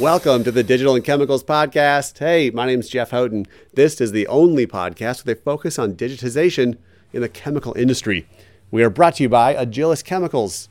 Welcome to the Digital and Chemicals Podcast. Hey, my name is Jeff Houghton. This is the only podcast with a focus on digitization in the chemical industry. We are brought to you by Agilis Chemicals,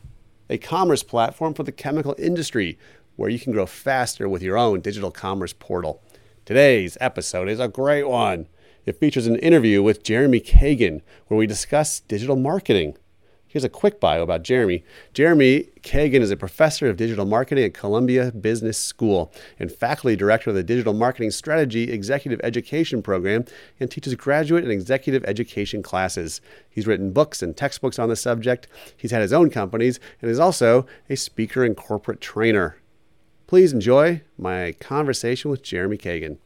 a commerce platform for the chemical industry where you can grow faster with your own digital commerce portal. Today's episode is a great one. It features an interview with Jeremy Kagan where we discuss digital marketing. Here's a quick bio about Jeremy. Jeremy Kagan is a professor of digital marketing at Columbia Business School and faculty director of the Digital Marketing Strategy Executive Education Program and teaches graduate and executive education classes. He's written books and textbooks on the subject. He's had his own companies and is also a speaker and corporate trainer. Please enjoy my conversation with Jeremy Kagan.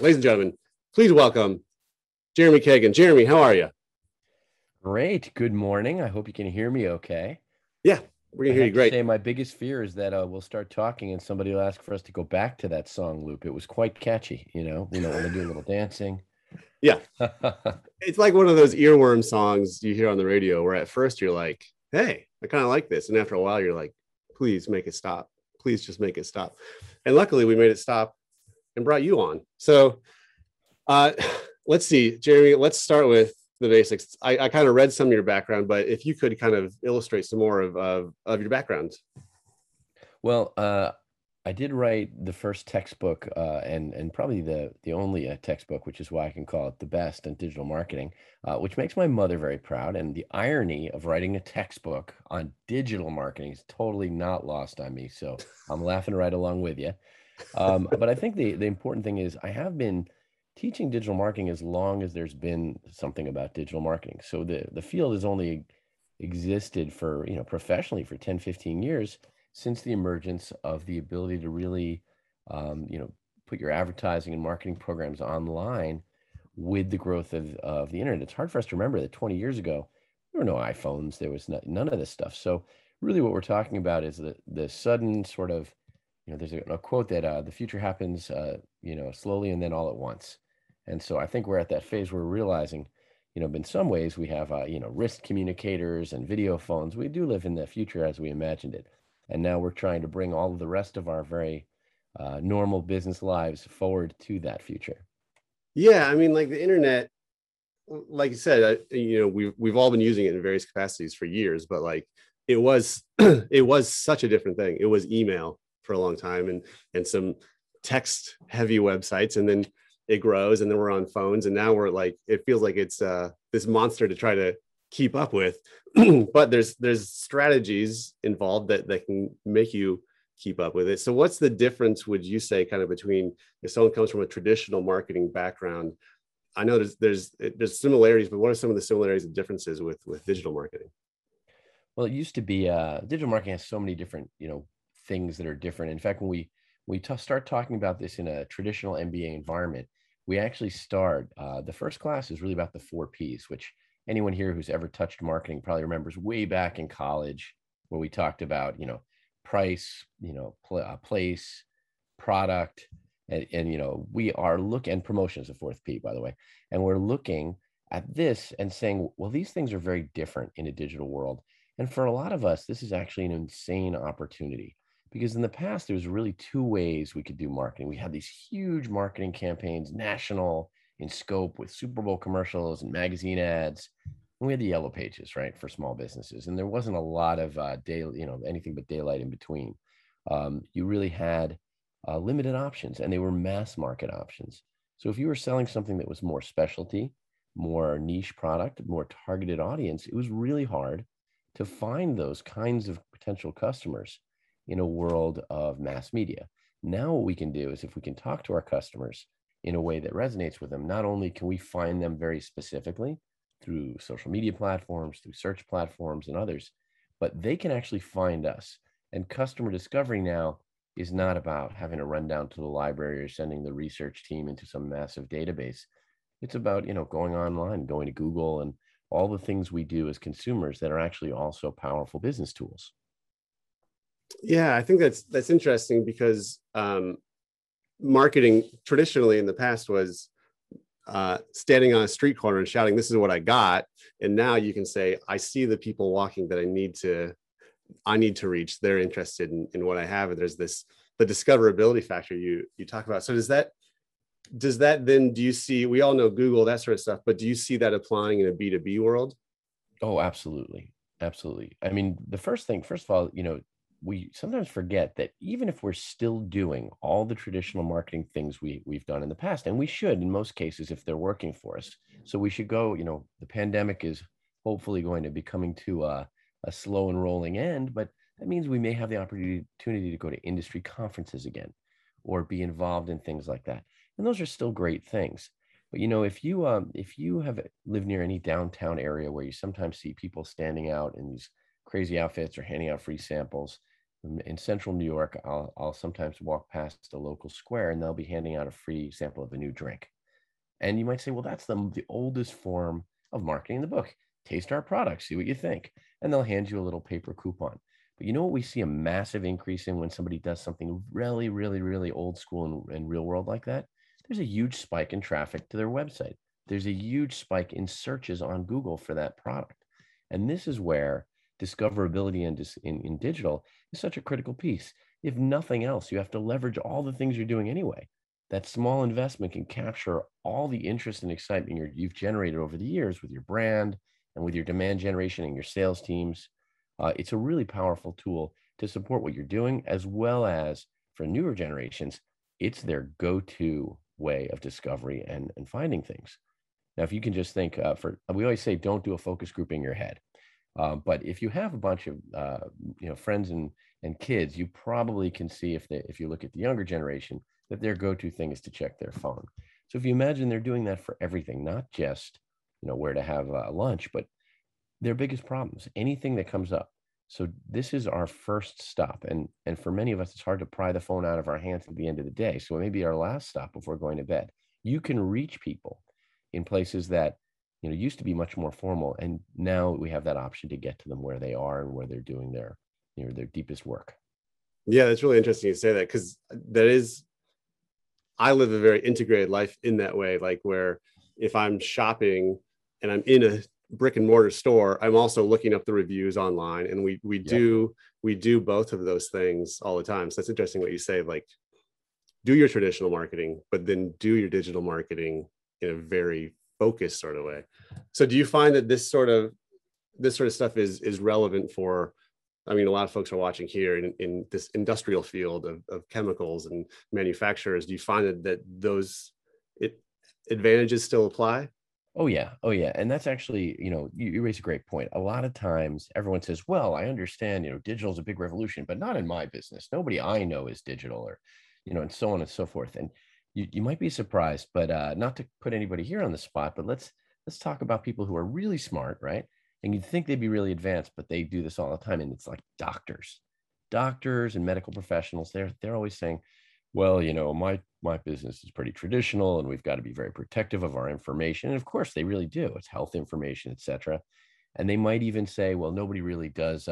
Ladies and gentlemen, please welcome Jeremy Kagan. Jeremy, how are you? Great. Good morning. I hope you can hear me okay. Yeah, we're going to hear you great. My biggest fear is that we'll start talking and somebody will ask for us to go back to that song loop. It was quite catchy, you know? We know when they do a little dancing. Yeah. It's like one of those earworm songs you hear on the radio where at first you're like, hey, I kind of like this. And after a while, you're like, please make it stop. Please just make it stop. And luckily, we made it stop and brought you on. So let's see, Jeremy, let's start with the basics. I kind of read some of your background, but if you could kind of illustrate some more of your background. Well, I did write the first textbook and probably the only textbook, which is why I can call it the best in digital marketing, which makes my mother very proud. And the irony of writing a textbook on digital marketing is totally not lost on me. So I'm laughing right along with you. But I think the important thing is I have been teaching digital marketing as long as there's been something about digital marketing. So the field has only existed for, professionally for 10, 15 years since the emergence of the ability to really, put your advertising and marketing programs online with the growth of the internet. It's hard for us to remember that 20 years ago, there were no iPhones. There was none of this stuff. So really what we're talking about is the sudden sort of, there's a quote that the future happens, slowly and then all at once. And so I think we're at that phase where we're realizing, in some ways we have, wrist communicators and video phones. We do live in the future as we imagined it. And now we're trying to bring all of the rest of our very normal business lives forward to that future. Yeah. I mean, like the internet, like you said, we've all been using it in various capacities for years, but like it was such a different thing. It was email for a long time and some text heavy websites, and then it grows, and then we're on phones, and now we're like, it feels like it's this monster to try to keep up with. But there's strategies involved that can make you keep up with it. So what's the difference, would you say, kind of between if someone comes from a traditional marketing background? I know there's similarities, but what are some of the similarities and differences with digital marketing? Well, it used to be digital marketing has so many different, things that are different. In fact, when we start talking about this in a traditional MBA environment, we actually start, the first class is really about the 4 Ps, which anyone here who's ever touched marketing probably remembers way back in college where we talked about, price, place, product, and we are looking, and promotion is the 4th P, by the way. And we're looking at this and saying, well, these things are very different in a digital world. And for a lot of us, this is actually an insane opportunity. Because in the past, there was really 2 ways we could do marketing. We had these huge marketing campaigns, national in scope, with Super Bowl commercials and magazine ads. And we had the yellow pages, right, for small businesses. And there wasn't a lot of anything but daylight in between. You really had limited options, and they were mass market options. So if you were selling something that was more specialty, more niche product, more targeted audience, it was really hard to find those kinds of potential customers in a world of mass media. Now what we can do is if we can talk to our customers in a way that resonates with them, not only can we find them very specifically through social media platforms, through search platforms and others, but they can actually find us. And customer discovery now is not about having to run down to the library or sending the research team into some massive database. It's about, going online, going to Google, and all the things we do as consumers that are actually also powerful business tools. Yeah, I think that's interesting because marketing traditionally in the past was standing on a street corner and shouting, "This is what I got." And now you can say, "I see the people walking that I need to reach. They're interested in what I have." And there's the discoverability factor you talk about. So does that then, do you see, we all know Google, that sort of stuff, but do you see that applying in a B2B world? Oh, absolutely. Absolutely. I mean, the first of all, you know, we sometimes forget that even if we're still doing all the traditional marketing things we've done in the past, and we should in most cases if they're working for us. So we should go, you know, the pandemic is hopefully going to be coming to a slow and rolling end, but that means we may have the opportunity to go to industry conferences again or be involved in things like that. And those are still great things. But, you know, if you have lived near any downtown area where you sometimes see people standing out in these crazy outfits or handing out free samples, in central New York, I'll sometimes walk past the local square and they'll be handing out a free sample of a new drink. And you might say, well, that's the oldest form of marketing in the book. Taste our products, see what you think. And they'll hand you a little paper coupon. But you know what we see a massive increase in when somebody does something really, really, really old school and real world like that? There's a huge spike in traffic to their website. There's a huge spike in searches on Google for that product. And this is where discoverability in digital is such a critical piece. If nothing else, you have to leverage all the things you're doing anyway. That small investment can capture all the interest and excitement you've generated over the years with your brand and with your demand generation and your sales teams. It's a really powerful tool to support what you're doing, as well as for newer generations, it's their go-to way of discovery and finding things. Now, if you can just think we always say, don't do a focus group in your head. But if you have a bunch of friends and kids, you probably can see if you look at the younger generation, that their go-to thing is to check their phone. So if you imagine they're doing that for everything, not just, you know, where to have lunch, but their biggest problems, anything that comes up. So this is our first stop. And for many of us, it's hard to pry the phone out of our hands at the end of the day. So it may be our last stop before going to bed. You can reach people in places that, you know, used to be much more formal. And now we have that option to get to them where they are and where they're doing their, you know, their deepest work. Yeah, that's really interesting you say that, because that is, I live a very integrated life in that way, like where if I'm shopping and I'm in a brick and mortar store, I'm also looking up the reviews online, and we do both of those things all the time. So that's interesting what you say, like do your traditional marketing, but then do your digital marketing in a very focused sort of way. So do you find that this sort of stuff is relevant for, I mean, a lot of folks are watching here in this industrial field of chemicals and manufacturers. Do you find that those advantages still apply? Oh yeah. And that's actually, you know, you raise a great point. A lot of times everyone says, well, I understand, you know, digital is a big revolution, but not in my business. Nobody I know is digital, or, you know, and so on and so forth. And you might be surprised, but not to put anybody here on the spot, but let's talk about people who are really smart, right? And you'd think they'd be really advanced, but they do this all the time. And it's like doctors and medical professionals, they're always saying, well, you know, my business is pretty traditional and we've got to be very protective of our information. And of course they really do. It's health information, et cetera. And they might even say, well, nobody really does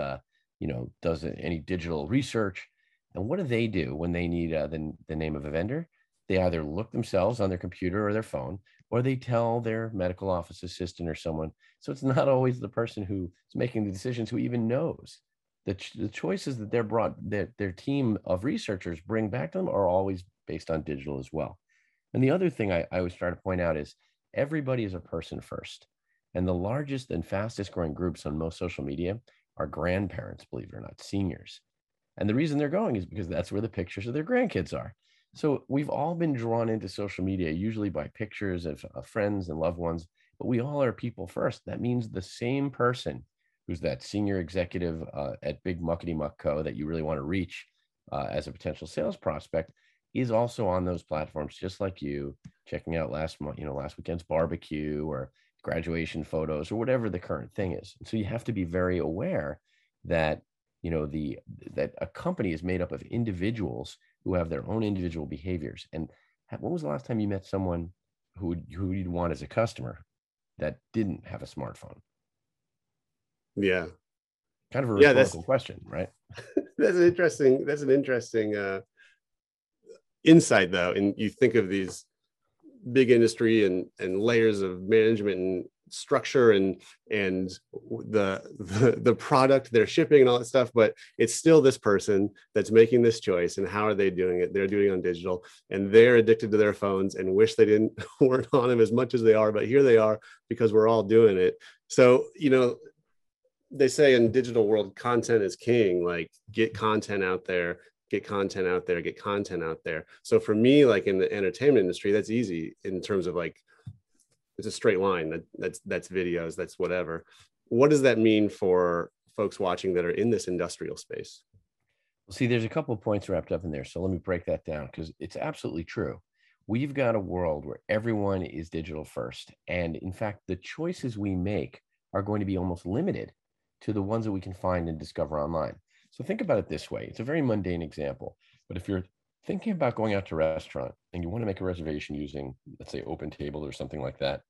any digital research. And what do they do when they need the name of a vendor? They either look themselves on their computer or their phone, or they tell their medical office assistant or someone. So it's not always the person who is making the decisions who even knows. The choices that their team of researchers bring back to them are always based on digital as well. And the other thing I always try to point out is everybody is a person first. And the largest and fastest growing groups on most social media are grandparents, believe it or not, seniors. And the reason they're going is because that's where the pictures of their grandkids are. So we've all been drawn into social media, usually by pictures of friends and loved ones, but we all are people first. That means the same person who's that senior executive at Big Muckety Muck Co. that you really want to reach as a potential sales prospect is also on those platforms, just like you, checking out last weekend's barbecue or graduation photos or whatever the current thing is. So you have to be very aware that, you know, that a company is made up of individuals who have their own individual behaviors. And when was the last time you met someone who you'd want as a customer that didn't have a smartphone? Yeah. Kind of a rhetorical question, right? That's an interesting insight, though. And you think of these big industry and layers of management and structure and the product they're shipping and all that stuff, but it's still this person that's making this choice. And how are they doing it? They're doing it on digital, and they're addicted to their phones and wish they didn't weren't on them as much as they are, but here they are because we're all doing it. So, you know, they say in digital world, content is king. Like, get content out there, get content out there, get content out there. So for me, like in the entertainment industry, that's easy in terms of like, it's a straight line. That's videos, that's whatever. What does that mean for folks watching that are in this industrial space? Well, see, there's a couple of points wrapped up in there. So let me break that down, because it's absolutely true. We've got a world where everyone is digital first. And in fact, the choices we make are going to be almost limited to the ones that we can find and discover online. So think about it this way. It's a very mundane example, but if you're thinking about going out to a restaurant and you want to make a reservation using, let's say, OpenTable or something like that,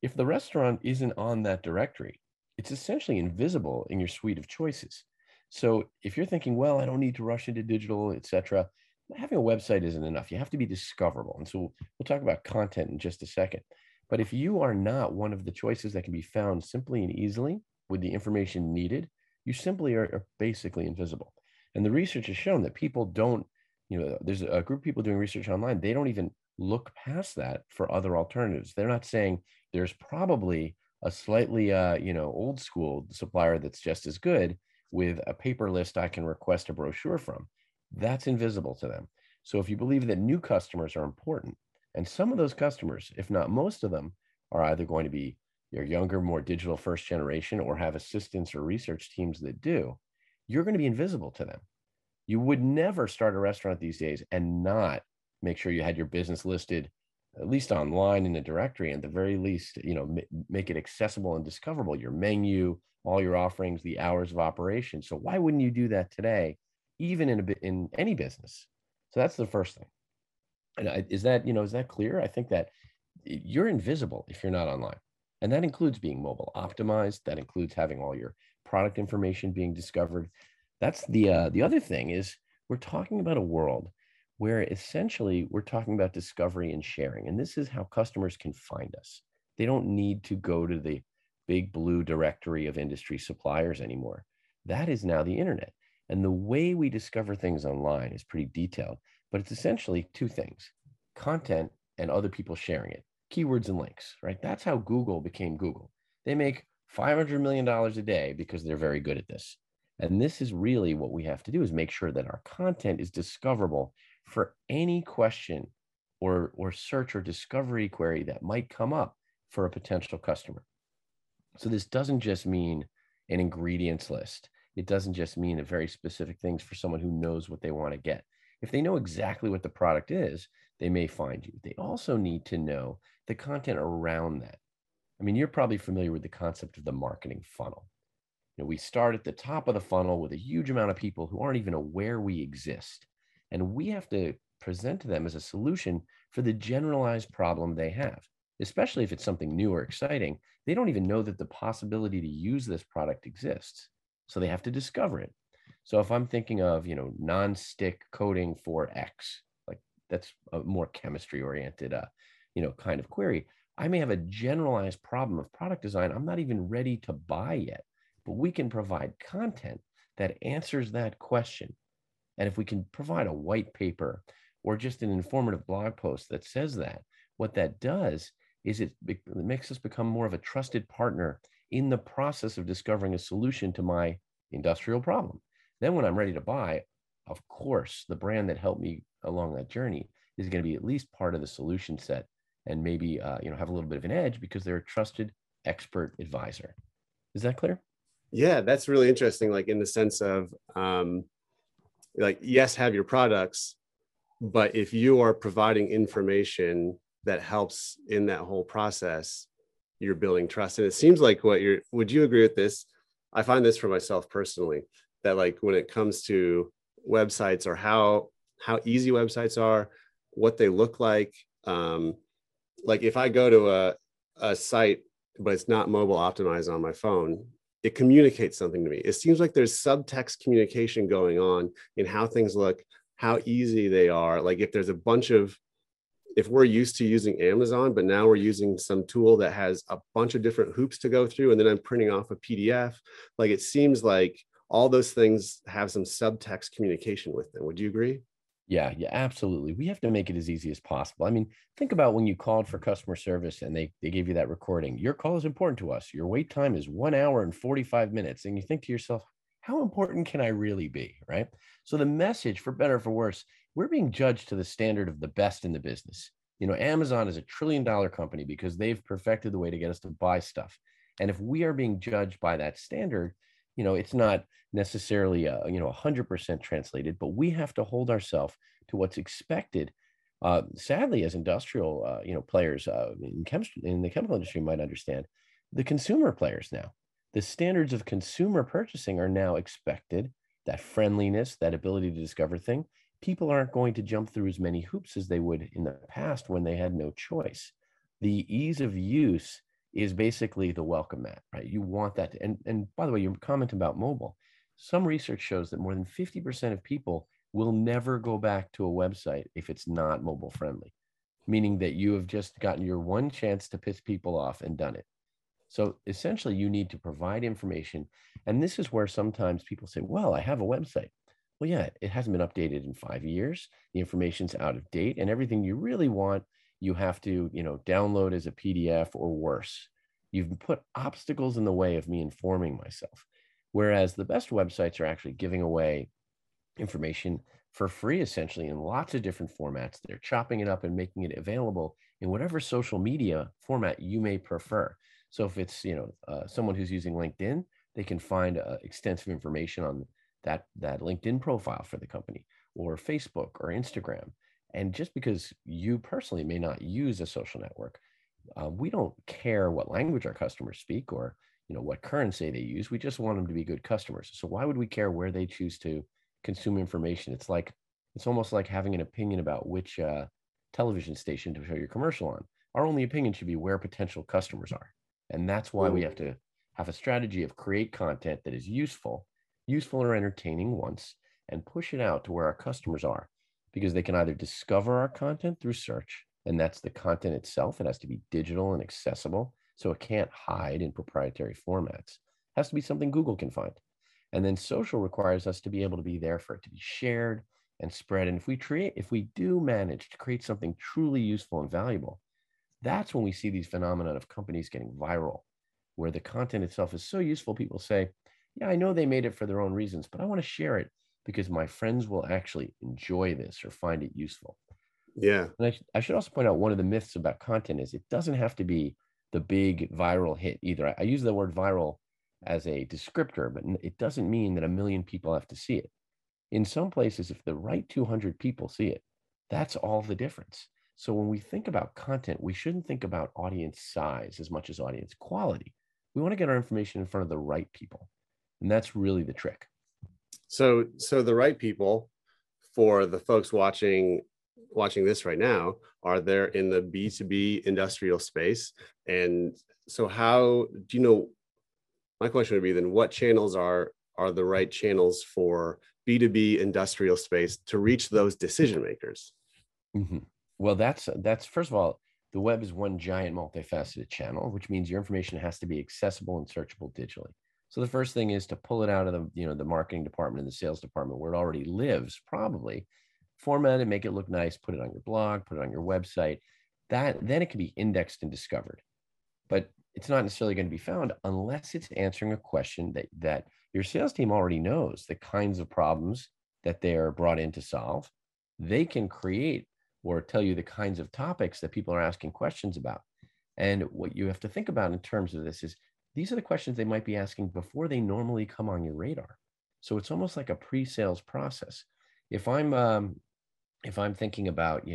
if the restaurant isn't on that directory, it's essentially invisible in your suite of choices. So if you're thinking, well, I don't need to rush into digital, et cetera, having a website isn't enough. You have to be discoverable. And so we'll talk about content in just a second. But if you are not one of the choices that can be found simply and easily with the information needed, you simply are basically invisible. And the research has shown that people don't, you know, there's a group of people doing research online. They don't even look past that for other alternatives. They're not saying there's probably a slightly, old school supplier that's just as good with a paper list I can request a brochure from. That's invisible to them. So if you believe that new customers are important, and some of those customers, if not most of them, are either going to be your younger, more digital first generation, or have assistants or research teams that do, you're going to be invisible to them. You would never start a restaurant these days and not make sure you had your business listed, at least online in a directory, and at the very least, you know, make it accessible and discoverable, your menu, all your offerings, the hours of operation. So why wouldn't you do that today, even in any business? So that's the first thing. And is that clear? I think that you're invisible if you're not online. And that includes being mobile optimized. That includes having all your product information being discovered. That's the other thing is we're talking about a world where essentially we're talking about discovery and sharing. And this is how customers can find us. They don't need to go to the big blue directory of industry suppliers anymore. That is now the internet. And the way we discover things online is pretty detailed, but it's essentially two things: content and other people sharing it, keywords and links, right? That's how Google became Google. They make $500 million a day because they're very good at this. And this is really what we have to do, is make sure that our content is discoverable for any question or search or discovery query that might come up for a potential customer. So this doesn't just mean an ingredients list. It doesn't just mean a very specific things for someone who knows what they want to get. If they know exactly what the product is, they may find you. They also need to know the content around that. I mean, you're probably familiar with the concept of the marketing funnel. You know, we start at the top of the funnel with a huge amount of people who aren't even aware we exist. And we have to present to them as a solution for the generalized problem they have, especially if it's something new or exciting. They don't even know that the possibility to use this product exists. So they have to discover it. So if I'm thinking of, you know, non-stick coating for X, like that's a more chemistry oriented, kind of query. I may have a generalized problem of product design I'm not even ready to buy yet, but we can provide content that answers that question. And if we can provide a white paper or just an informative blog post that says that, what that does is it makes us become more of a trusted partner in the process of discovering a solution to my industrial problem. Then when I'm ready to buy, of course, the brand that helped me along that journey is going to be at least part of the solution set, and maybe have a little bit of an edge because they're a trusted expert advisor. Is that clear? Yeah, that's really interesting. Like in the sense of yes, have your products, but if you are providing information that helps in that whole process, you're building trust. And it seems like would you agree with this? I find this for myself personally, that like when it comes to websites or how easy websites are, what they look like if I go to a site, but it's not mobile optimized on my phone, it communicates something to me. It seems like there's subtext communication going on in how things look, how easy they are. Like if there's a bunch of, if we're used to using Amazon, but now we're using some tool that has a bunch of different hoops to go through, and then I'm printing off a PDF, like it seems like all those things have some subtext communication with them. Would you agree? Yeah, absolutely. We have to make it as easy as possible. I mean, think about when you called for customer service and they gave you that recording. Your call is important to us. Your wait time is 1 hour and 45 minutes. And you think to yourself, how important can I really be, right? So the message, for better or for worse, we're being judged to the standard of the best in the business. You know, Amazon is $1 trillion company because they've perfected the way to get us to buy stuff. And if we are being judged by that standard, you know, it's not necessarily, 100% translated, but we have to hold ourselves to what's expected. Sadly, as industrial, players in the chemical industry might understand, the consumer players now, the standards of consumer purchasing are now expected, that friendliness, that ability to discover things. People aren't going to jump through as many hoops as they would in the past when they had no choice. The ease of use is basically the welcome mat, right? You want that. And by the way, your comment about mobile, some research shows that more than 50% of people will never go back to a website if it's not mobile friendly, meaning that you have just gotten your one chance to piss people off and done it. So essentially you need to provide information. And this is where sometimes people say, well, I have a website. Well, yeah, it hasn't been updated in 5 years. The information's out of date, and everything you really want, you have to, download as a PDF or worse. You've put obstacles in the way of me informing myself. Whereas the best websites are actually giving away information for free, essentially, in lots of different formats. They're chopping it up and making it available in whatever social media format you may prefer. So if it's, someone who's using LinkedIn, they can find extensive information on that LinkedIn profile for the company, or Facebook or Instagram. And just because you personally may not use a social network, we don't care what language our customers speak or what currency they use. We just want them to be good customers. So why would we care where they choose to consume information? It's almost like having an opinion about which television station to show your commercial on. Our only opinion should be where potential customers are. And that's why we have to have a strategy of create content that is useful or entertaining once, and push it out to where our customers are, because they can either discover our content through search, and that's the content itself. It has to be digital and accessible, so it can't hide in proprietary formats. It has to be something Google can find. And then social requires us to be able to be there for it to be shared and spread. And if we do manage to create something truly useful and valuable, that's when we see these phenomena of companies getting viral, where the content itself is so useful, people say, yeah, I know they made it for their own reasons, but I want to share it because my friends will actually enjoy this or find it useful. Yeah. And I should also point out, one of the myths about content is it doesn't have to be the big viral hit either. I use the word viral as a descriptor, but it doesn't mean that 1 million people have to see it. In some places, if the right 200 people see it, that's all the difference. So when we think about content, we shouldn't think about audience size as much as audience quality. We want to get our information in front of the right people. And that's really the trick. So the right people for the folks watching this right now are there in the B2B industrial space. And so how do my question would be then, what channels are the right channels for B2B industrial space to reach those decision makers? Mm-hmm. Well, that's first of all, the web is one giant multifaceted channel, which means your information has to be accessible and searchable digitally. So the first thing is to pull it out of the marketing department and the sales department where it already lives, probably, format it, make it look nice, put it on your blog, put it on your website. Then it can be indexed and discovered. But it's not necessarily going to be found unless it's answering a question that your sales team already knows, the kinds of problems that they are brought in to solve. They can create or tell you the kinds of topics that people are asking questions about. And what you have to think about in terms of this is, these are the questions they might be asking before they normally come on your radar. So it's almost like a pre-sales process. If I'm thinking about,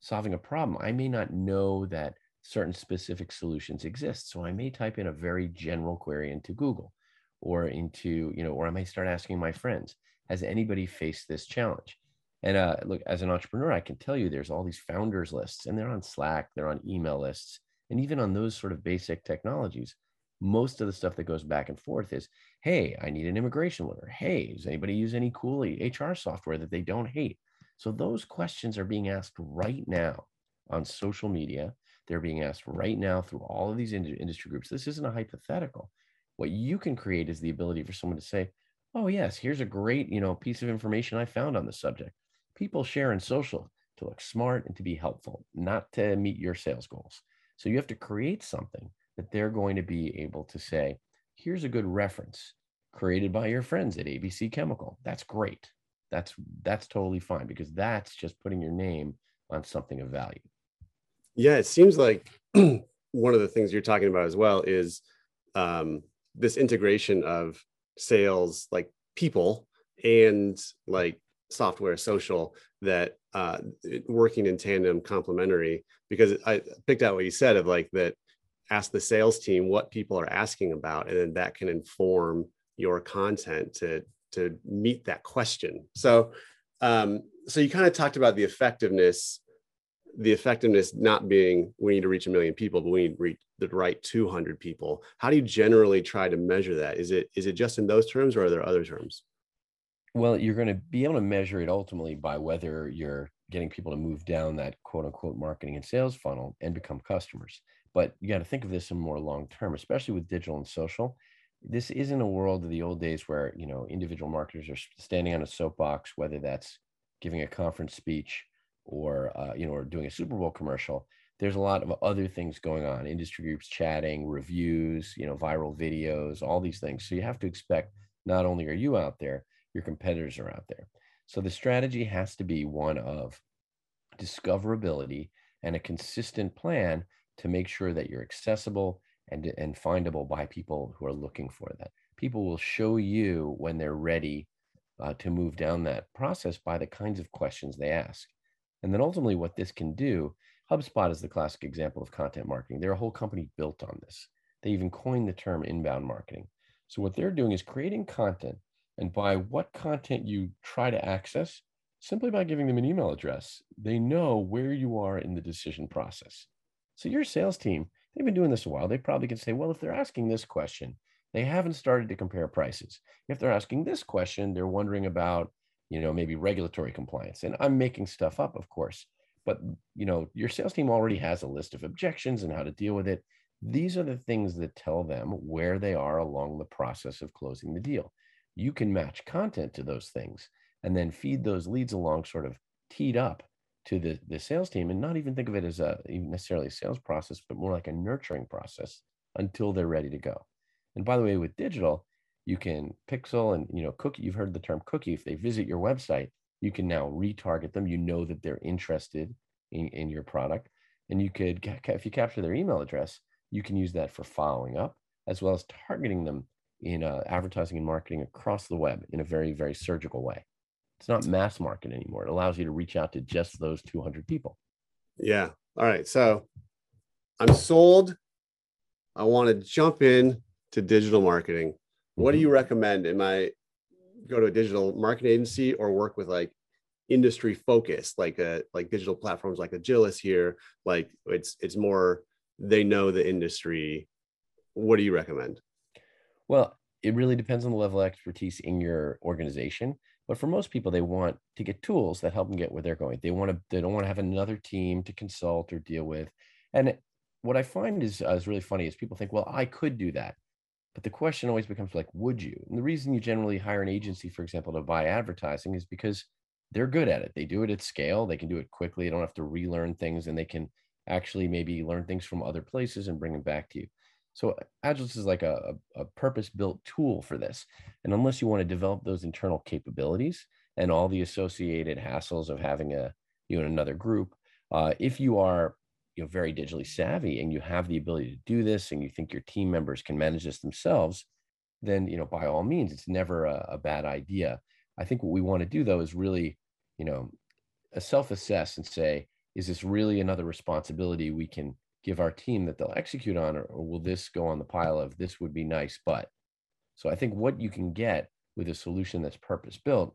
solving a problem, I may not know that certain specific solutions exist. So I may type in a very general query into Google or into, or I may start asking my friends, has anybody faced this challenge? And look, as an entrepreneur, I can tell you there's all these founders lists, and they're on Slack, they're on email lists. And even on those sort of basic technologies, most of the stuff that goes back and forth is, hey, I need an immigration letter. Hey, does anybody use any cool HR software that they don't hate? So those questions are being asked right now on social media. They're being asked right now through all of these industry groups. This isn't a hypothetical. What you can create is the ability for someone to say, oh yes, here's a great, you know, piece of information I found on this subject. People share in social to look smart and to be helpful, not to meet your sales goals. So you have to create something that they're going to be able to say, here's a good reference created by your friends at ABC Chemical. That's great. That's totally fine, because that's just putting your name on something of value. Yeah, it seems like one of the things you're talking about as well is this integration of sales, like people, and like software, social, that working in tandem, complementary. Because I picked out what you said of like that, ask the sales team what people are asking about, and then that can inform your content to meet that question. So, so you kind of talked about the effectiveness not being, we need to reach 1 million people, but we need to reach the right 200 people. How do you generally try to measure that? Is it just in those terms, or are there other terms? Well, you're going to be able to measure it ultimately by whether you're getting people to move down that quote unquote marketing and sales funnel and become customers. But you got to think of this in more long term, especially with digital and social. This isn't a world of the old days where, you know, individual marketers are standing on a soapbox, whether that's giving a conference speech or, you know, or doing a Super Bowl commercial. There's a lot of other things going on, industry groups chatting, reviews, you know, viral videos, all these things. So you have to expect not only are you out there, your competitors are out there. So the strategy has to be one of discoverability and a consistent plan to make sure that you're accessible and findable by people who are looking for that. People will show you when they're ready to move down that process by the kinds of questions they ask. And then ultimately what this can do, HubSpot is the classic example of content marketing. They're a whole company built on this. They even coined the term inbound marketing. So what they're doing is creating content, and by what content you try to access, simply by giving them an email address, they know where you are in the decision process. So your sales team, they've been doing this a while. They probably can say, well, if they're asking this question, they haven't started to compare prices. If they're asking this question, they're wondering about, you know, maybe regulatory compliance. And I'm making stuff up, of course, but you know, your sales team already has a list of objections and how to deal with it. These are the things that tell them where they are along the process of closing the deal. You can match content to those things and then feed those leads along, sort of teed up to the sales team, and not even think of it as necessarily a sales process, but more like a nurturing process until they're ready to go. And by the way, with digital, you can pixel and, you know, cookie. You've heard the term cookie. If they visit your website, you can now retarget them. You know that they're interested in your product. And you could, if you capture their email address, you can use that for following up, as well as targeting them in advertising and marketing across the web in a very, very surgical way. It's not mass market anymore. It allows you to reach out to just those 200 people. Yeah. All right. So I'm sold. I want to jump in to digital marketing. What do you recommend? Am I go to a digital marketing agency or work with like industry focused, like digital platforms like Agilis here? Like it's more, they know the industry. What do you recommend? Well, it really depends on the level of expertise in your organization. But for most people, they want to get tools that help them get where they're going. They don't want to have another team to consult or deal with. And what I find is really funny is people think, well, I could do that. But the question always becomes like, would you? And the reason you generally hire an agency, for example, to buy advertising is because they're good at it. They do it at scale. They can do it quickly. They don't have to relearn things, and they can actually maybe learn things from other places and bring them back to you. So Agilis is like a purpose-built tool for this. And unless you want to develop those internal capabilities and all the associated hassles of having you in another group, if you are, you know, very digitally savvy and you have the ability to do this and you think your team members can manage this themselves, then, you know, by all means, it's never a bad idea. I think what we want to do though is really, you know, self-assess and say, is this really another responsibility we can give our team that they'll execute on, or will this go on the pile of this would be nice, but. So I think what you can get with a solution that's purpose-built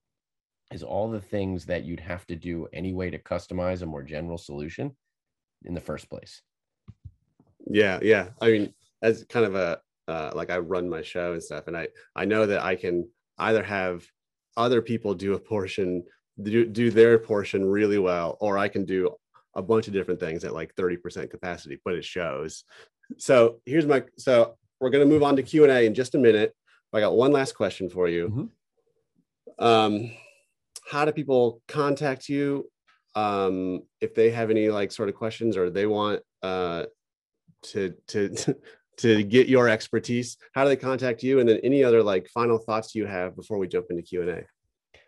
is all the things that you'd have to do anyway to customize a more general solution in the first place. Yeah. I mean, as kind of like I run my show and stuff. And I know that I can either have other people do a portion, do their portion really well, or I can do a bunch of different things at like 30% capacity, but it shows. So here's my, so we're going to move on to Q&A in just a minute. I got one last question for you. Mm-hmm. How do people contact you if they have any like sort of questions, or they want to get your expertise? How do they contact you? And then any other like final thoughts you have before we jump into Q&A?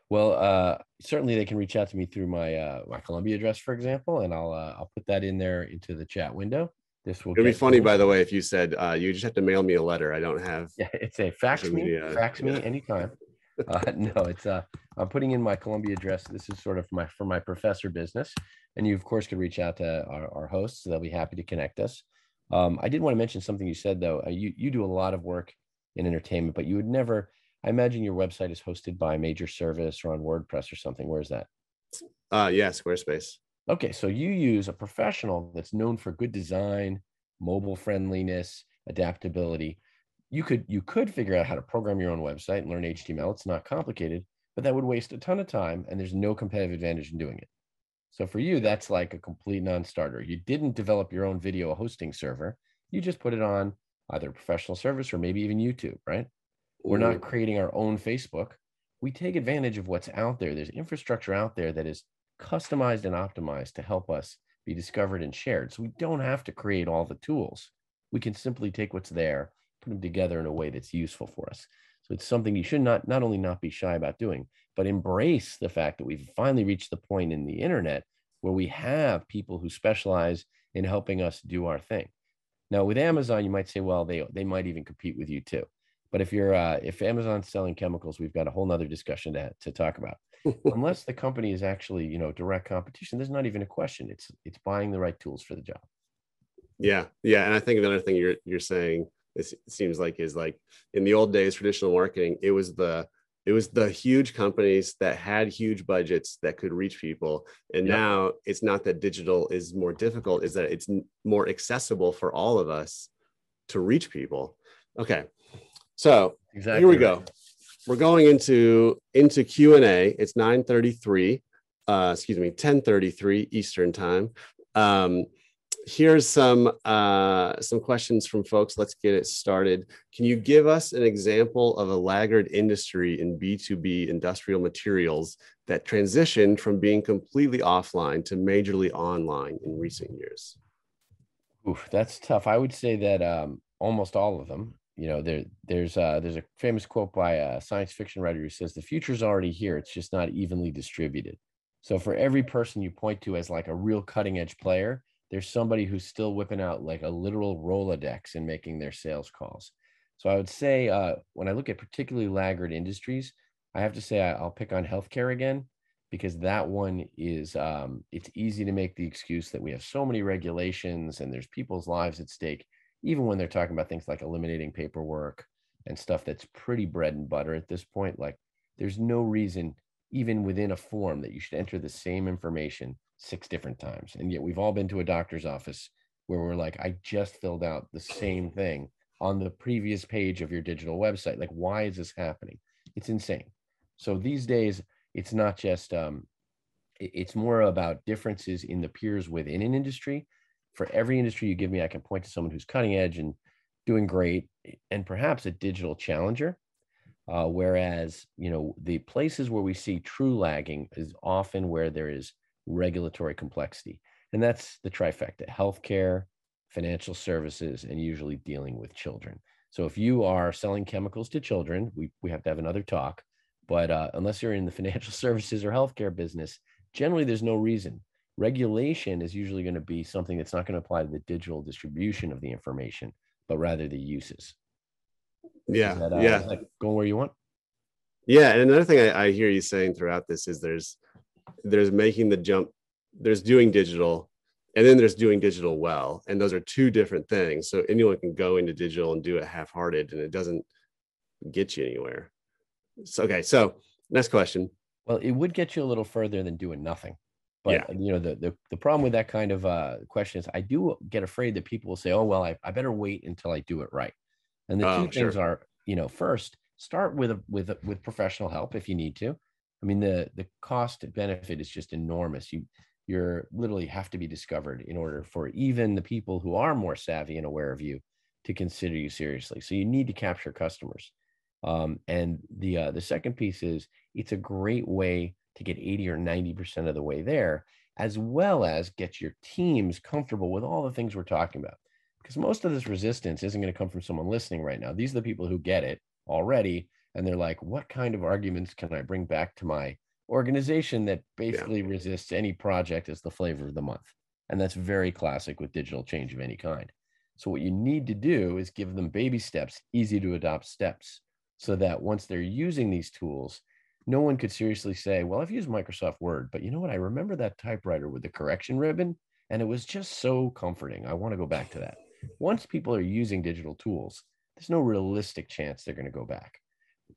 Well, certainly they can reach out to me through my my Columbia address, for example, and I'll put that in there into the chat window. It'd be funny, by the way, if you said you just have to mail me a letter. I don't have. Yeah, it's a fax me anytime. No, it's I'm putting in my Columbia address. This is sort of my for my professor business, and you of course could reach out to our hosts. So they'll be happy to connect us. I did want to mention something you said though. You do a lot of work in entertainment, but you would never. I imagine your website is hosted by a major service or on WordPress or something. Where is that? Yeah, Squarespace. Okay, so you use a professional that's known for good design, mobile friendliness, adaptability. You could figure out how to program your own website and learn HTML. It's not complicated, but that would waste a ton of time, and there's no competitive advantage in doing it. So for you, that's like a complete non-starter. You didn't develop your own video hosting server. You just put it on either a professional service or maybe even YouTube, right? We're not creating our own Facebook. We take advantage of what's out there. There's infrastructure out there that is customized and optimized to help us be discovered and shared. So we don't have to create all the tools. We can simply take what's there, put them together in a way that's useful for us. So it's something you should not only not be shy about doing, but embrace the fact that we've finally reached the point in the internet where we have people who specialize in helping us do our thing. Now with Amazon, you might say, well, they might even compete with you too. But if you're if Amazon's selling chemicals, we've got a whole nother discussion to talk about. Unless the company is actually, you know, direct competition, there's not even a question. It's buying the right tools for the job. Yeah, yeah, and I think another thing you're saying it seems like is like in the old days, traditional marketing, it was the huge companies that had huge budgets that could reach people, and now it's not that digital is more difficult; is that it's more accessible for all of us to reach people. Okay, so exactly here we go. We're going into Q&A. It's 9:33, excuse me, 10:33 Eastern time. Here's some questions from folks. Let's get it started. Can you give us an example of a laggard industry in B2B industrial materials that transitioned from being completely offline to majorly online in recent years? Oof, that's tough. I would say that almost all of them. You know, there's a famous quote by a science fiction writer who says the future's already here. It's just not evenly distributed. So for every person you point to as like a real cutting edge player, there's somebody who's still whipping out like a literal Rolodex and making their sales calls. So I would say when I look at particularly laggard industries, I have to say I'll pick on healthcare again, because that one is it's easy to make the excuse that we have so many regulations and there's people's lives at stake, even when they're talking about things like eliminating paperwork and stuff that's pretty bread and butter at this point. Like there's no reason even within a form that you should enter the same information 6 different times. And yet we've all been to a doctor's office where we're like, I just filled out the same thing on the previous page of your digital website. Like, why is this happening? It's insane. So these days it's not just, it's more about differences in the peers within an industry. For every industry you give me, I can point to someone who's cutting edge and doing great, and perhaps a digital challenger. Whereas, you know, the places where we see true lagging is often where there is regulatory complexity. And that's the trifecta: healthcare, financial services, and usually dealing with children. So if you are selling chemicals to children, we have to have another talk. But unless you're in the financial services or healthcare business, generally there's no reason. Regulation is usually going to be something that's not going to apply to the digital distribution of the information, but rather the uses. Yeah. Is that going where you want? Yeah. And another thing I hear you saying throughout this is there's making the jump, there's doing digital, and then there's doing digital well. And those are two different things. So anyone can go into digital and do it half-hearted, and it doesn't get you anywhere. So, okay. So next question. Well, it would get you a little further than doing nothing. But you know, the problem with that kind of question is I do get afraid that people will say, oh, well, I better wait until I do it right. And the two things are, you know, first, start with professional help if you need to. I mean, the cost benefit is just enormous. You're literally have to be discovered in order for even the people who are more savvy and aware of you to consider you seriously. So you need to capture customers. And the second piece is it's a great way to get 80 or 90% of the way there, as well as get your teams comfortable with all the things we're talking about. Because most of this resistance isn't going to come from someone listening right now. These are the people who get it already. And they're like, what kind of arguments can I bring back to my organization that basically resists any project as the flavor of the month? And that's very classic with digital change of any kind. So what you need to do is give them baby steps, easy to adopt steps, so that once they're using these tools, no one could seriously say, well, I've used Microsoft Word, but you know what? I remember that typewriter with the correction ribbon, and it was just so comforting. I want to go back to that. Once people are using digital tools, there's no realistic chance they're going to go back.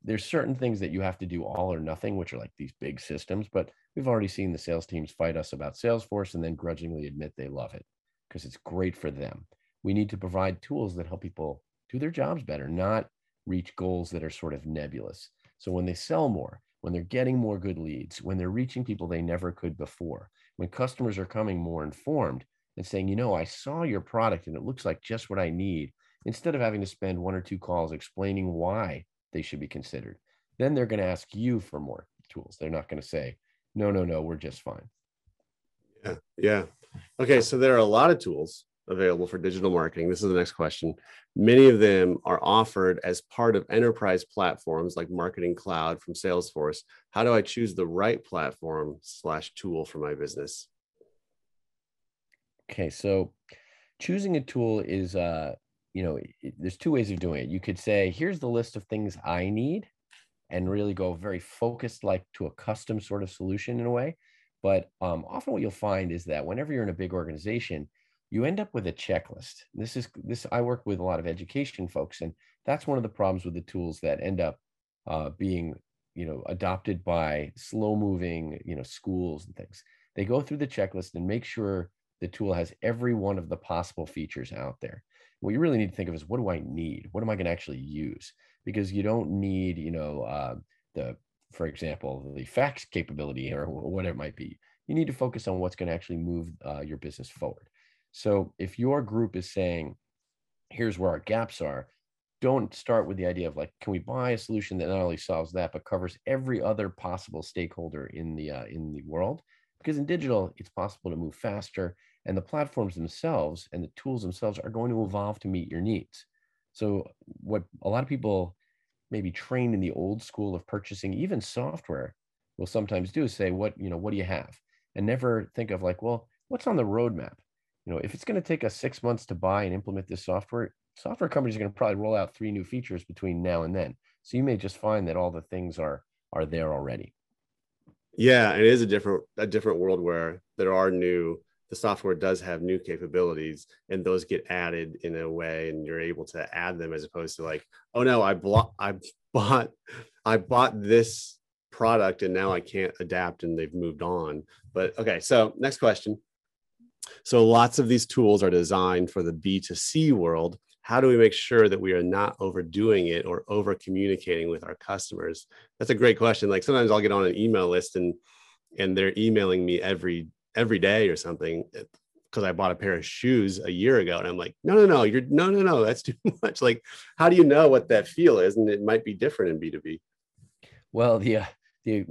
There's certain things that you have to do all or nothing, which are like these big systems, but we've already seen the sales teams fight us about Salesforce and then grudgingly admit they love it because it's great for them. We need to provide tools that help people do their jobs better, not reach goals that are sort of nebulous. So when they sell more, when they're getting more good leads, when they're reaching people they never could before, when customers are coming more informed and saying, you know, I saw your product and it looks like just what I need, instead of having to spend one or two calls explaining why they should be considered, then they're going to ask you for more tools. They're not going to say, no, we're just fine. Yeah. Okay. So there are a lot of tools available for digital marketing. This is the next question. Many of them are offered as part of enterprise platforms like Marketing Cloud from Salesforce. How do I choose the right platform/tool for my business? Okay. So choosing a tool is, you know, there's two ways of doing it. You could say, here's the list of things I need and really go very focused, like to a custom sort of solution in a way. But often what you'll find is that whenever you're in a big organization, you end up with a checklist. This I work with a lot of education folks, and that's one of the problems with the tools that end up being, you know, adopted by slow moving, you know, schools and things. They go through the checklist and make sure the tool has every one of the possible features out there. What you really need to think of is, what do I need? What am I going to actually use? Because you don't need, you know, for example, the fax capability or whatever it might be. You need to focus on what's going to actually move your business forward. So if your group is saying, here's where our gaps are, don't start with the idea of like, can we buy a solution that not only solves that, but covers every other possible stakeholder in the world? Because in digital, it's possible to move faster. And the platforms themselves and the tools themselves are going to evolve to meet your needs. So what a lot of people maybe trained in the old school of purchasing, even software, will sometimes do is say, what do you have? And never think of like, well, what's on the roadmap? You know, if it's going to take us 6 months to buy and implement this software companies are going to probably roll out 3 new features between now and then. So you may just find that all the things are there already. Yeah, it is a different world where the software does have new capabilities, and those get added in a way, and you're able to add them as opposed to like, oh no, I bought this product and now I can't adapt and they've moved on. But okay, so next question. So lots of these tools are designed for the B2C world. How do we make sure that we are not overdoing it or over communicating with our customers? That's a great question. Like sometimes I'll get on an email list and they're emailing me every day or something because I bought a pair of shoes a year ago. And I'm like, no, that's too much. Like, how do you know what that feel is? And it might be different in B2B. Well, the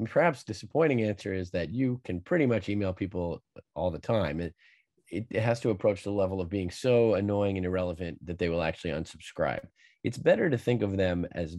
perhaps disappointing answer is that you can pretty much email people all the time. It has to approach the level of being so annoying and irrelevant that they will actually unsubscribe. It's better to think of them as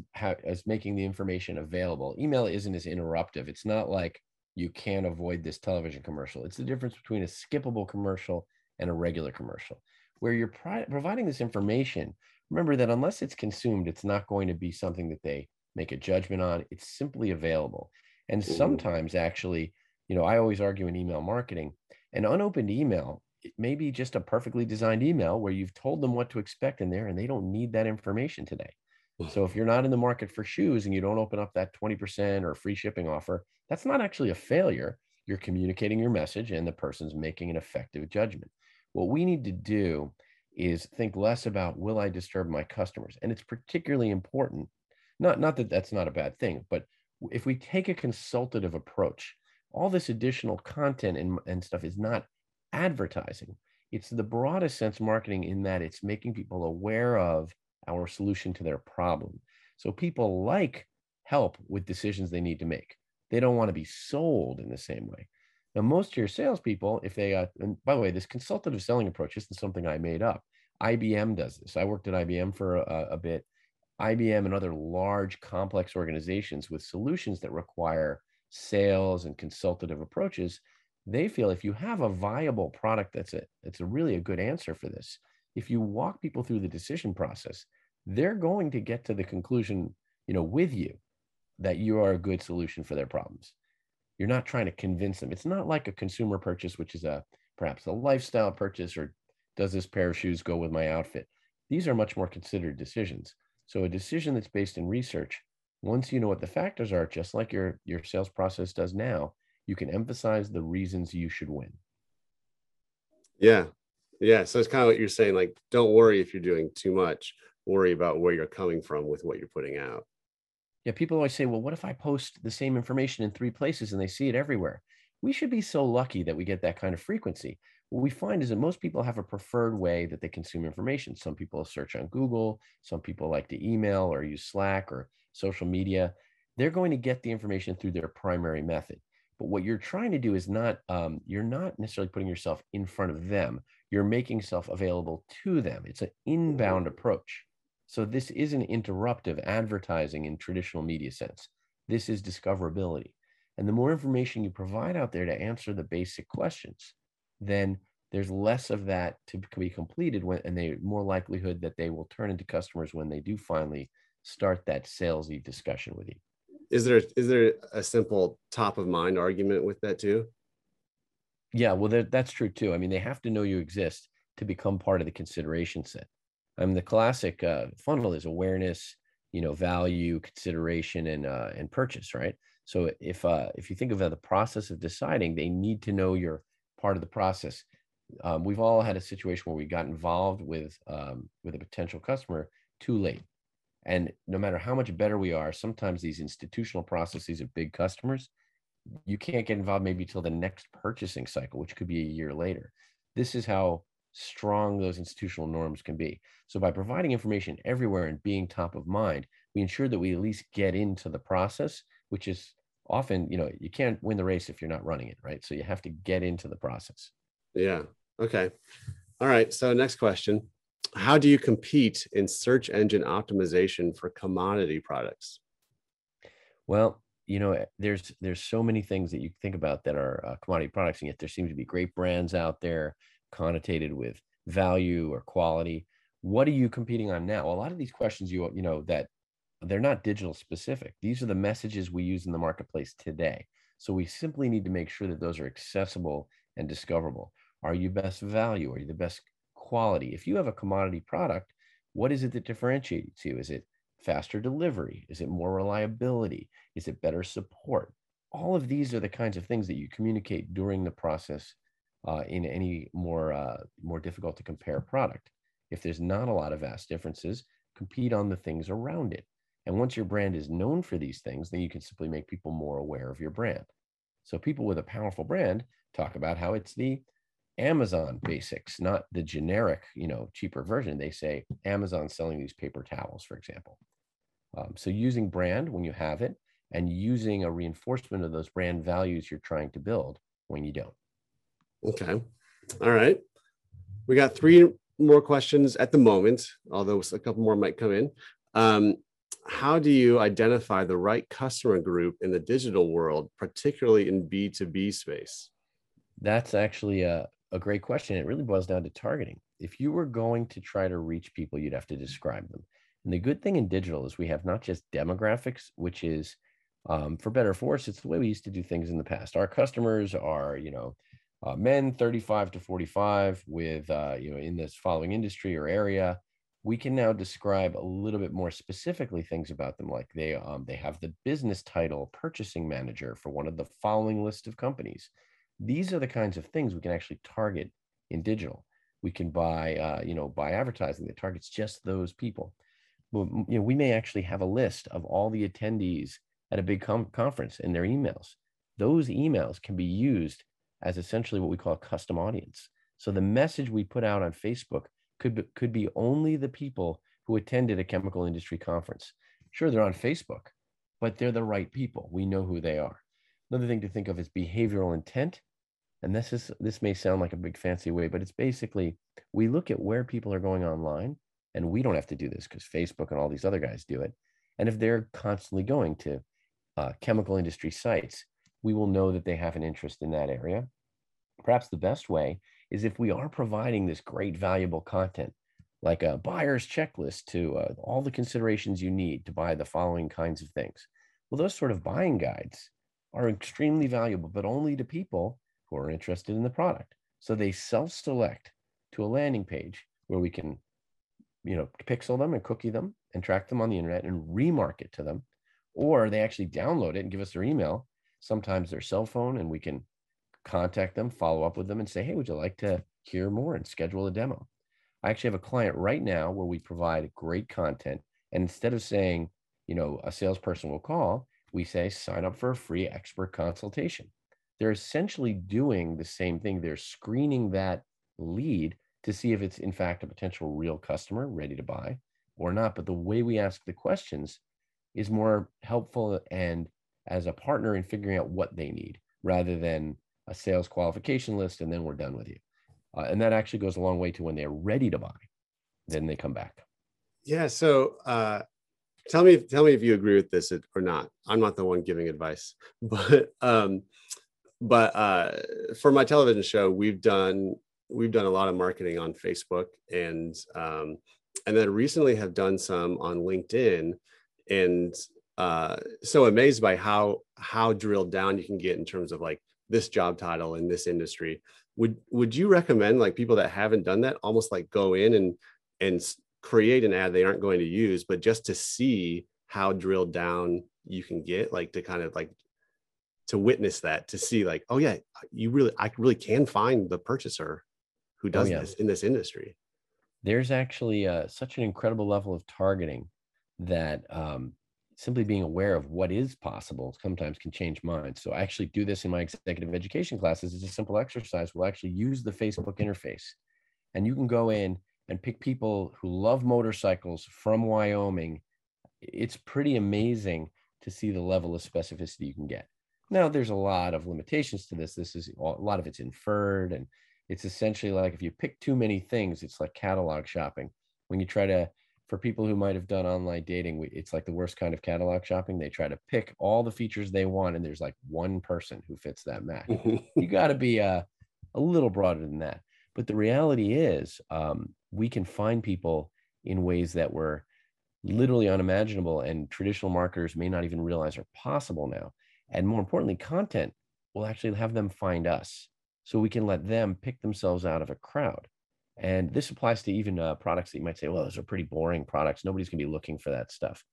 making the information available. Email isn't as interruptive. It's not like you can't avoid this television commercial. It's the difference between a skippable commercial and a regular commercial, where you're providing this information. Remember that unless it's consumed, it's not going to be something that they make a judgment on. It's simply available. And sometimes actually, you know, I always argue in email marketing, an unopened email, it may be just a perfectly designed email where you've told them what to expect in there and they don't need that information today. So if you're not in the market for shoes and you don't open up that 20% or free shipping offer, that's not actually a failure. You're communicating your message and the person's making an effective judgment. What we need to do is think less about, will I disturb my customers? And it's particularly important, not that that's not a bad thing, but if we take a consultative approach, all this additional content and stuff is not advertising. It's the broadest sense marketing, in that it's making people aware of our solution to their problem. So people like help with decisions they need to make. They don't want to be sold in the same way. Now, most of your salespeople, if they, and by the way, this consultative selling approach isn't something I made up. IBM does this. I worked at IBM for a bit. IBM and other large, complex organizations with solutions that require sales and consultative approaches, they feel if you have a viable product, that's a really a good answer for this. If you walk people through the decision process, they're going to get to the conclusion, with you, that you are a good solution for their problems. You're not trying to convince them. It's not like a consumer purchase, which is perhaps a lifestyle purchase, or does this pair of shoes go with my outfit? These are much more considered decisions. So a decision that's based in research, once you know what the factors are, just like your sales process does now, you can emphasize the reasons you should win. Yeah. Yeah. So it's kind of what you're saying, like, don't worry if you're doing too much, worry about where you're coming from with what you're putting out. Yeah. People always say, well, what if I post the same information in 3 places and they see it everywhere? We should be so lucky that we get that kind of frequency. What we find is that most people have a preferred way that they consume information. Some people search on Google. Some people like to email or use Slack or social media. They're going to get the information through their primary method. But what you're trying to do is not, you're not necessarily putting yourself in front of them. You're making yourself available to them. It's an inbound approach. So this isn't interruptive advertising in traditional media sense. This is discoverability. And the more information you provide out there to answer the basic questions, then there's less of that to be completed and they more likelihood that they will turn into customers when they do finally start that salesy discussion with you. Is there a simple top of mind argument with that too? Yeah, well, that's true too. I mean, they have to know you exist to become part of the consideration set. I mean, the classic funnel is awareness, value, consideration, and purchase, right? So if you think of the process of deciding, they need to know you're part of the process. We've all had a situation where we got involved with a potential customer too late. And no matter how much better we are, sometimes these institutional processes of big customers, you can't get involved maybe till the next purchasing cycle, which could be a year later. This is how strong those institutional norms can be. So by providing information everywhere and being top of mind, we ensure that we at least get into the process, which is often, you can't win the race if you're not running it, right? So you have to get into the process. Yeah. Okay. All right. So next question. How do you compete in search engine optimization for commodity products? Well, there's so many things that you think about that are commodity products, and yet there seem to be great brands out there connotated with value or quality. What are you competing on now? A lot of these questions, that they're not digital specific. These are the messages we use in the marketplace today. So we simply need to make sure that those are accessible and discoverable. Are you best value? Are you the best quality? If you have a commodity product, what is it that differentiates you? Is it faster delivery? Is it more reliability? Is it better support? All of these are the kinds of things that you communicate during the process in any more difficult to compare product. If there's not a lot of vast differences, compete on the things around it. And once your brand is known for these things, then you can simply make people more aware of your brand. So people with a powerful brand talk about how it's the Amazon basics, not the generic, cheaper version. They say Amazon's selling these paper towels, for example. So using brand when you have it, and using a reinforcement of those brand values you're trying to build when you don't. Okay. All right. We got 3 more questions at the moment, although a couple more might come in. How do you identify the right customer group in the digital world, particularly in B2B space? That's actually a great question. It really boils down to targeting. If you were going to try to reach people, you'd have to describe them. And the good thing in digital is we have not just demographics, which is for better or for worse, it's the way we used to do things in the past. Our customers are, men 35 to 45 with, in this following industry or area. We can now describe a little bit more specifically things about them, like they have the business title purchasing manager for one of the following list of companies. These are the kinds of things we can actually target in digital. We can buy, buy advertising that targets just those people. But, we may actually have a list of all the attendees at a big conference and their emails. Those emails can be used as essentially what we call a custom audience. So the message we put out on Facebook could be only the people who attended a chemical industry conference. Sure, they're on Facebook, but they're the right people. We know who they are. Another thing to think of is behavioral intent. And this may sound like a big fancy way, but it's basically, we look at where people are going online, and we don't have to do this because Facebook and all these other guys do it. And if they're constantly going to chemical industry sites, we will know that they have an interest in that area. Perhaps the best way is if we are providing this great valuable content, like a buyer's checklist to all the considerations you need to buy the following kinds of things. Well, those sort of buying guides are extremely valuable, but only to people who are interested in the product. So they self-select to a landing page where we can, pixel them and cookie them and track them on the internet and remarket to them, or they actually download it and give us their email, sometimes their cell phone, and we can contact them, follow up with them and say, hey, would you like to hear more and schedule a demo? I actually have a client right now where we provide great content. And instead of saying, a salesperson will call, we say, sign up for a free expert consultation. They're essentially doing the same thing. They're screening that lead to see if it's in fact a potential real customer ready to buy or not. But the way we ask the questions is more helpful and as a partner in figuring out what they need rather than a sales qualification list and then we're done with you. And that actually goes a long way to when they're ready to buy, then they come back. Yeah. So tell me if you agree with this or not. I'm not the one giving advice, but for my television show, we've done a lot of marketing on Facebook and then recently have done some on LinkedIn, and so amazed by how drilled down you can get in terms of like this job title in this industry. Would you recommend like people that haven't done that almost like go in and create an ad they aren't going to use, but just to see how drilled down you can get, like to kind of like to witness that, to see like, oh yeah, I really can find the purchaser who does this in this industry. There's actually such an incredible level of targeting that simply being aware of what is possible sometimes can change minds. So I actually do this in my executive education classes. It's a simple exercise. We'll actually use the Facebook interface, and you can go in and pick people who love motorcycles from Wyoming. It's pretty amazing to see the level of specificity you can get. Now, there's a lot of limitations to this. A lot of it's inferred, and it's essentially like if you pick too many things, it's like catalog shopping. When you try to, for people who might have done online dating, it's like the worst kind of catalog shopping. They try to pick all the features they want, and there's like one person who fits that match. You got to be a little broader than that. But the reality is we can find people in ways that were literally unimaginable, and traditional marketers may not even realize are possible now. And more importantly, content will actually have them find us, so we can let them pick themselves out of a crowd. And this applies to even products that you might say, well, those are pretty boring products. Nobody's going to be looking for that stuff.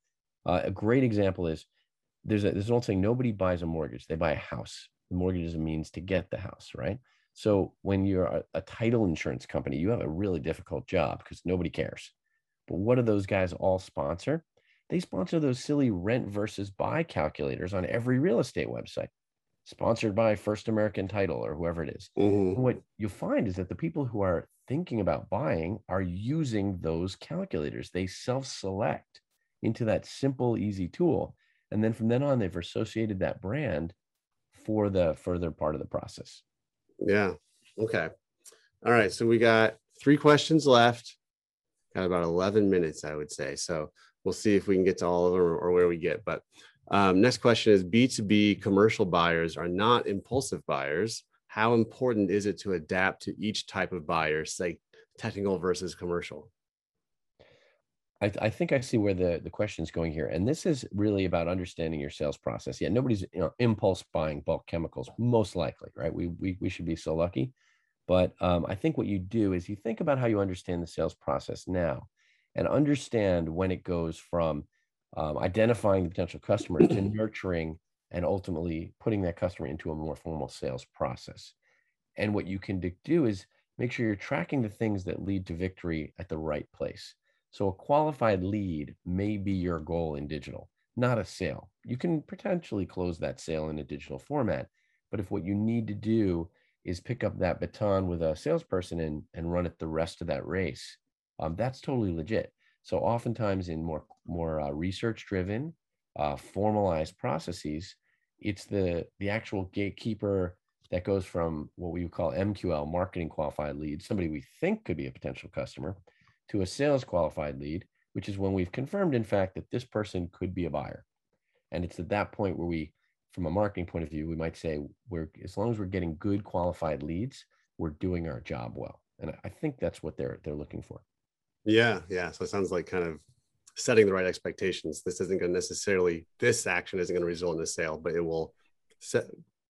A great example is there's an old saying, nobody buys a mortgage. They buy a house. The mortgage is a means to get the house, right? So when you're a title insurance company, you have a really difficult job because nobody cares. But what do those guys all sponsor? They sponsor those silly rent versus buy calculators on every real estate website, sponsored by First American Title or whoever it is. Mm-hmm. What you find is that the people who are thinking about buying are using those calculators. They self-select into that simple, easy tool. And then from then on, they've associated that brand for the further part of the process. Yeah. Okay. All right. So we got 3 questions left. Got about 11 minutes, I would say. So we'll see if we can get to all of them or where we get. But next question is, B2B commercial buyers are not impulsive buyers. How important is it to adapt to each type of buyer, say technical versus commercial? I think I see where the question is going here. And this is really about understanding your sales process. Yeah, nobody's impulse buying bulk chemicals, most likely, right? We should be so lucky. But I think what you do is you think about how you understand the sales process now, and understand when it goes from identifying the potential customer to nurturing and ultimately putting that customer into a more formal sales process. And what you can do is make sure you're tracking the things that lead to victory at the right place. So a qualified lead may be your goal in digital, not a sale. You can potentially close that sale in a digital format, but if what you need to do is pick up that baton with a salesperson and run it the rest of that race, that's totally legit. So oftentimes in more research-driven, formalized processes, it's the actual gatekeeper that goes from what we would call MQL, marketing qualified lead, somebody we think could be a potential customer, to a sales qualified lead, which is when we've confirmed, in fact, that this person could be a buyer. And it's at that point where we, from a marketing point of view, we might say, as long as we're getting good qualified leads, we're doing our job well. And I think that's what they're looking for. Yeah, yeah. So it sounds like kind of setting the right expectations. This action isn't going to result in a sale, but it will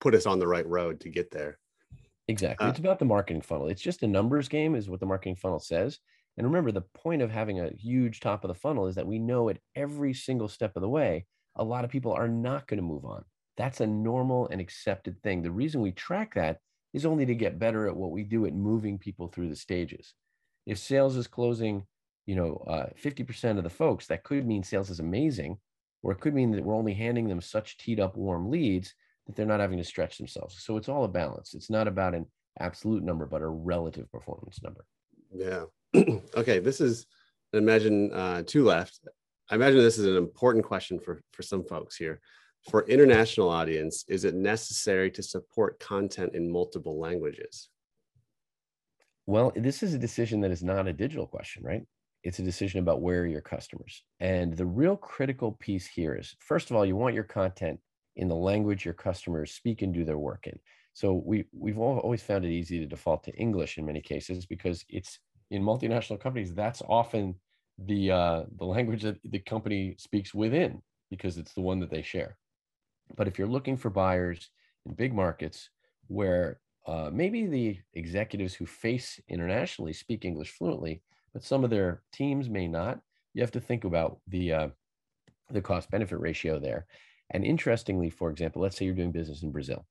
put us on the right road to get there. Exactly. It's about the marketing funnel. It's just a numbers game is what the marketing funnel says. And remember, the point of having a huge top of the funnel is that we know at every single step of the way, a lot of people are not going to move on. That's a normal and accepted thing. The reason we track that is only to get better at what we do at moving people through the stages. If sales is closing, 50% of the folks, that could mean sales is amazing, or it could mean that we're only handing them such teed up warm leads that they're not having to stretch themselves. So it's all a balance. It's not about an absolute number, but a relative performance number. Yeah. Okay. This is, imagine two left. I imagine this is an important question for some folks here. For international audience, is it necessary to support content in multiple languages? Well, this is a decision that is not a digital question, right? It's a decision about where are your customers. And the real critical piece here is, first of all, you want your content in the language your customers speak and do their work in. So we've always found it easy to default to English in many cases, because it's in multinational companies, that's often the language that the company speaks within, because it's the one that they share. But if you're looking for buyers in big markets where maybe the executives who face internationally speak English fluently, but some of their teams may not, you have to think about the cost-benefit ratio there. And interestingly, for example, let's say you're doing business in Brazil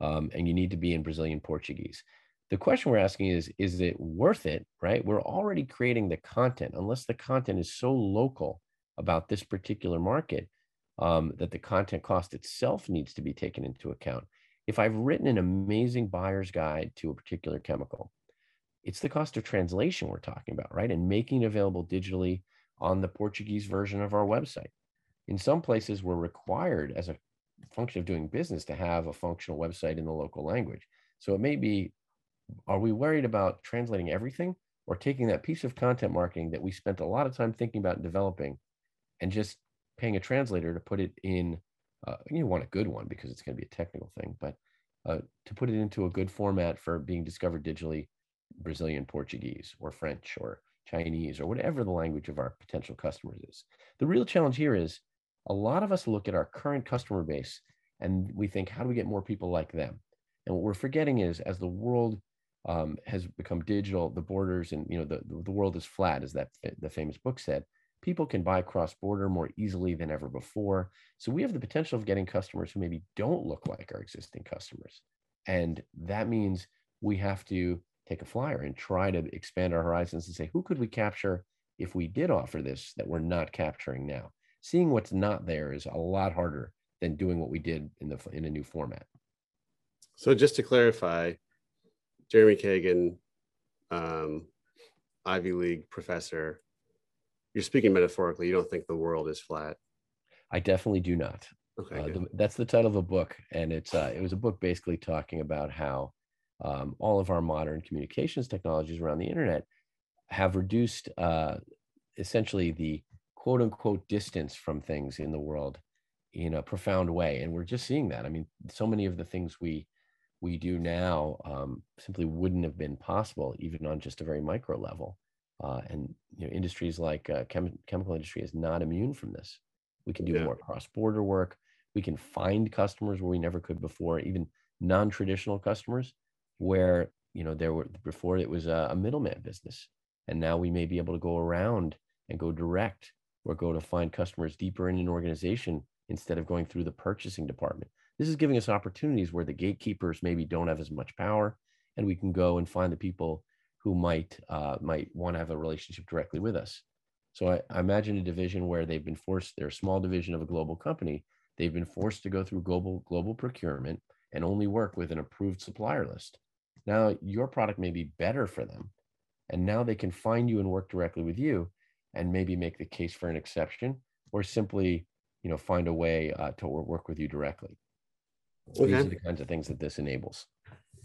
and you need to be in Brazilian Portuguese. The question we're asking is it worth it, right? We're already creating the content, unless the content is so local about this particular market that the content cost itself needs to be taken into account. If I've written an amazing buyer's guide to a particular chemical, it's the cost of translation we're talking about, right? And making it available digitally on the Portuguese version of our website. In some places, we're required as a function of doing business to have a functional website in the local language. So it may be, are we worried about translating everything, or taking that piece of content marketing that we spent a lot of time thinking about and developing and just paying a translator to put it in, you want a good one because it's going to be a technical thing, but to put it into a good format for being discovered digitally, Brazilian Portuguese or French or Chinese or whatever the language of our potential customers is. The real challenge here is a lot of us look at our current customer base and we think, how do we get more people like them? And what we're forgetting is, as the world has become digital, the borders and the world is flat, as the famous book said. People can buy cross-border more easily than ever before. So we have the potential of getting customers who maybe don't look like our existing customers. And that means we have to take a flyer and try to expand our horizons and say, who could we capture if we did offer this that we're not capturing now? Seeing what's not there is a lot harder than doing what we did in a new format. So just to clarify, Jeremy Kagan, Ivy League professor, you're speaking metaphorically. You don't think the world is flat. I definitely do not. Okay, that's the title of a book, and it was a book basically talking about how all of our modern communications technologies around the internet have reduced essentially the quote unquote distance from things in the world in a profound way, and we're just seeing that. I mean, so many of the things we do now simply wouldn't have been possible, even on just a very micro level. And industries like chemical industry is not immune from this. We can do more cross-border work. We can find customers where we never could before, even non-traditional customers where, there were before it was a middleman business. And now we may be able to go around and go direct, or go to find customers deeper in an organization instead of going through the purchasing department. This is giving us opportunities where the gatekeepers maybe don't have as much power, and we can go and find the people who might want to have a relationship directly with us. So I imagine a division where they've been forced, they're a small division of a global company, they've been forced to go through global procurement and only work with an approved supplier list. Now your product may be better for them, and now they can find you and work directly with you and maybe make the case for an exception, or simply, you know, find a way to work with you directly. Okay. These are the kinds of things that this enables.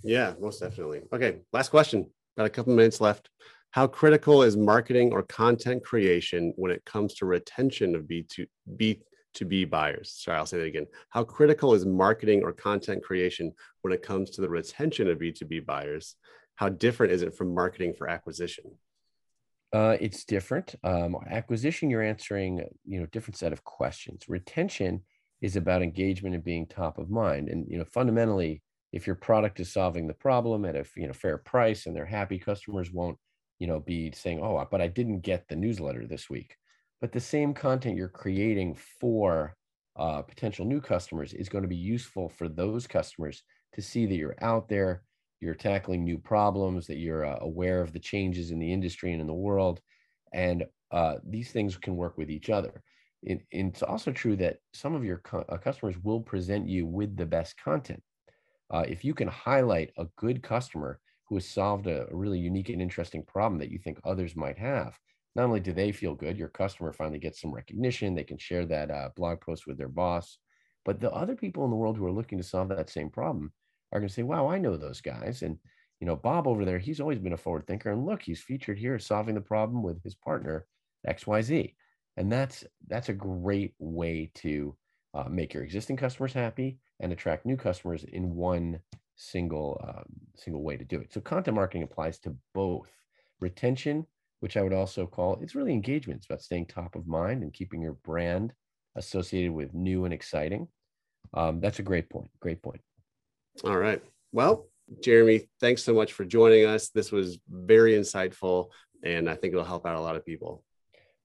Yeah, most definitely. Okay, last question. Got a couple minutes left. How critical is marketing or content creation when it comes to retention of B2B buyers? Sorry, I'll say that again. How critical is marketing or content creation when it comes to the retention of B2B buyers? How different is it from marketing for acquisition? It's different. Acquisition, you're answering, you know, different set of questions. Retention is about engagement and being top of mind. And, you know, fundamentally, if your product is solving the problem at a, you know, fair price and they're happy, customers won't, you know, be saying, oh, but I didn't get the newsletter this week. But the same content you're creating for potential new customers is going to be useful for those customers to see that you're out there, you're tackling new problems, that you're aware of the changes in the industry and in the world. And these things can work with each other. It's also true that some of your customers will present you with the best content. If you can highlight a good customer who has solved a really unique and interesting problem that you think others might have, not only do they feel good, your customer finally gets some recognition, they can share that blog post with their boss, but the other people in the world who are looking to solve that same problem are going to say, wow, I know those guys. And, you know, Bob over there, he's always been a forward thinker. And look, he's featured here solving the problem with his partner, XYZ. And that's a great way to make your existing customers happy and attract new customers in one single way to do it. So content marketing applies to both retention, which I would also call, it's really engagement. It's about staying top of mind and keeping your brand associated with new and exciting. That's a great point. Great point. All right. Well, Jeremy, thanks so much for joining us. This was very insightful, and I think it'll help out a lot of people.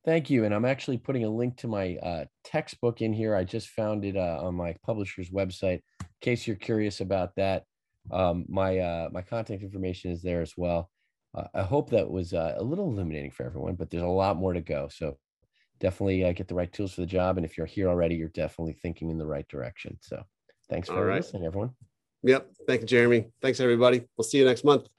Thank you. And I'm actually putting a link to my textbook in here. I just found it on my publisher's website, in case you're curious about that. My contact information is there as well. I hope that was a little illuminating for everyone, but there's a lot more to go. So definitely get the right tools for the job. And if you're here already, you're definitely thinking in the right direction. So thanks for listening, everyone. Yep. Thank you, Jeremy. Thanks, everybody. We'll see you next month.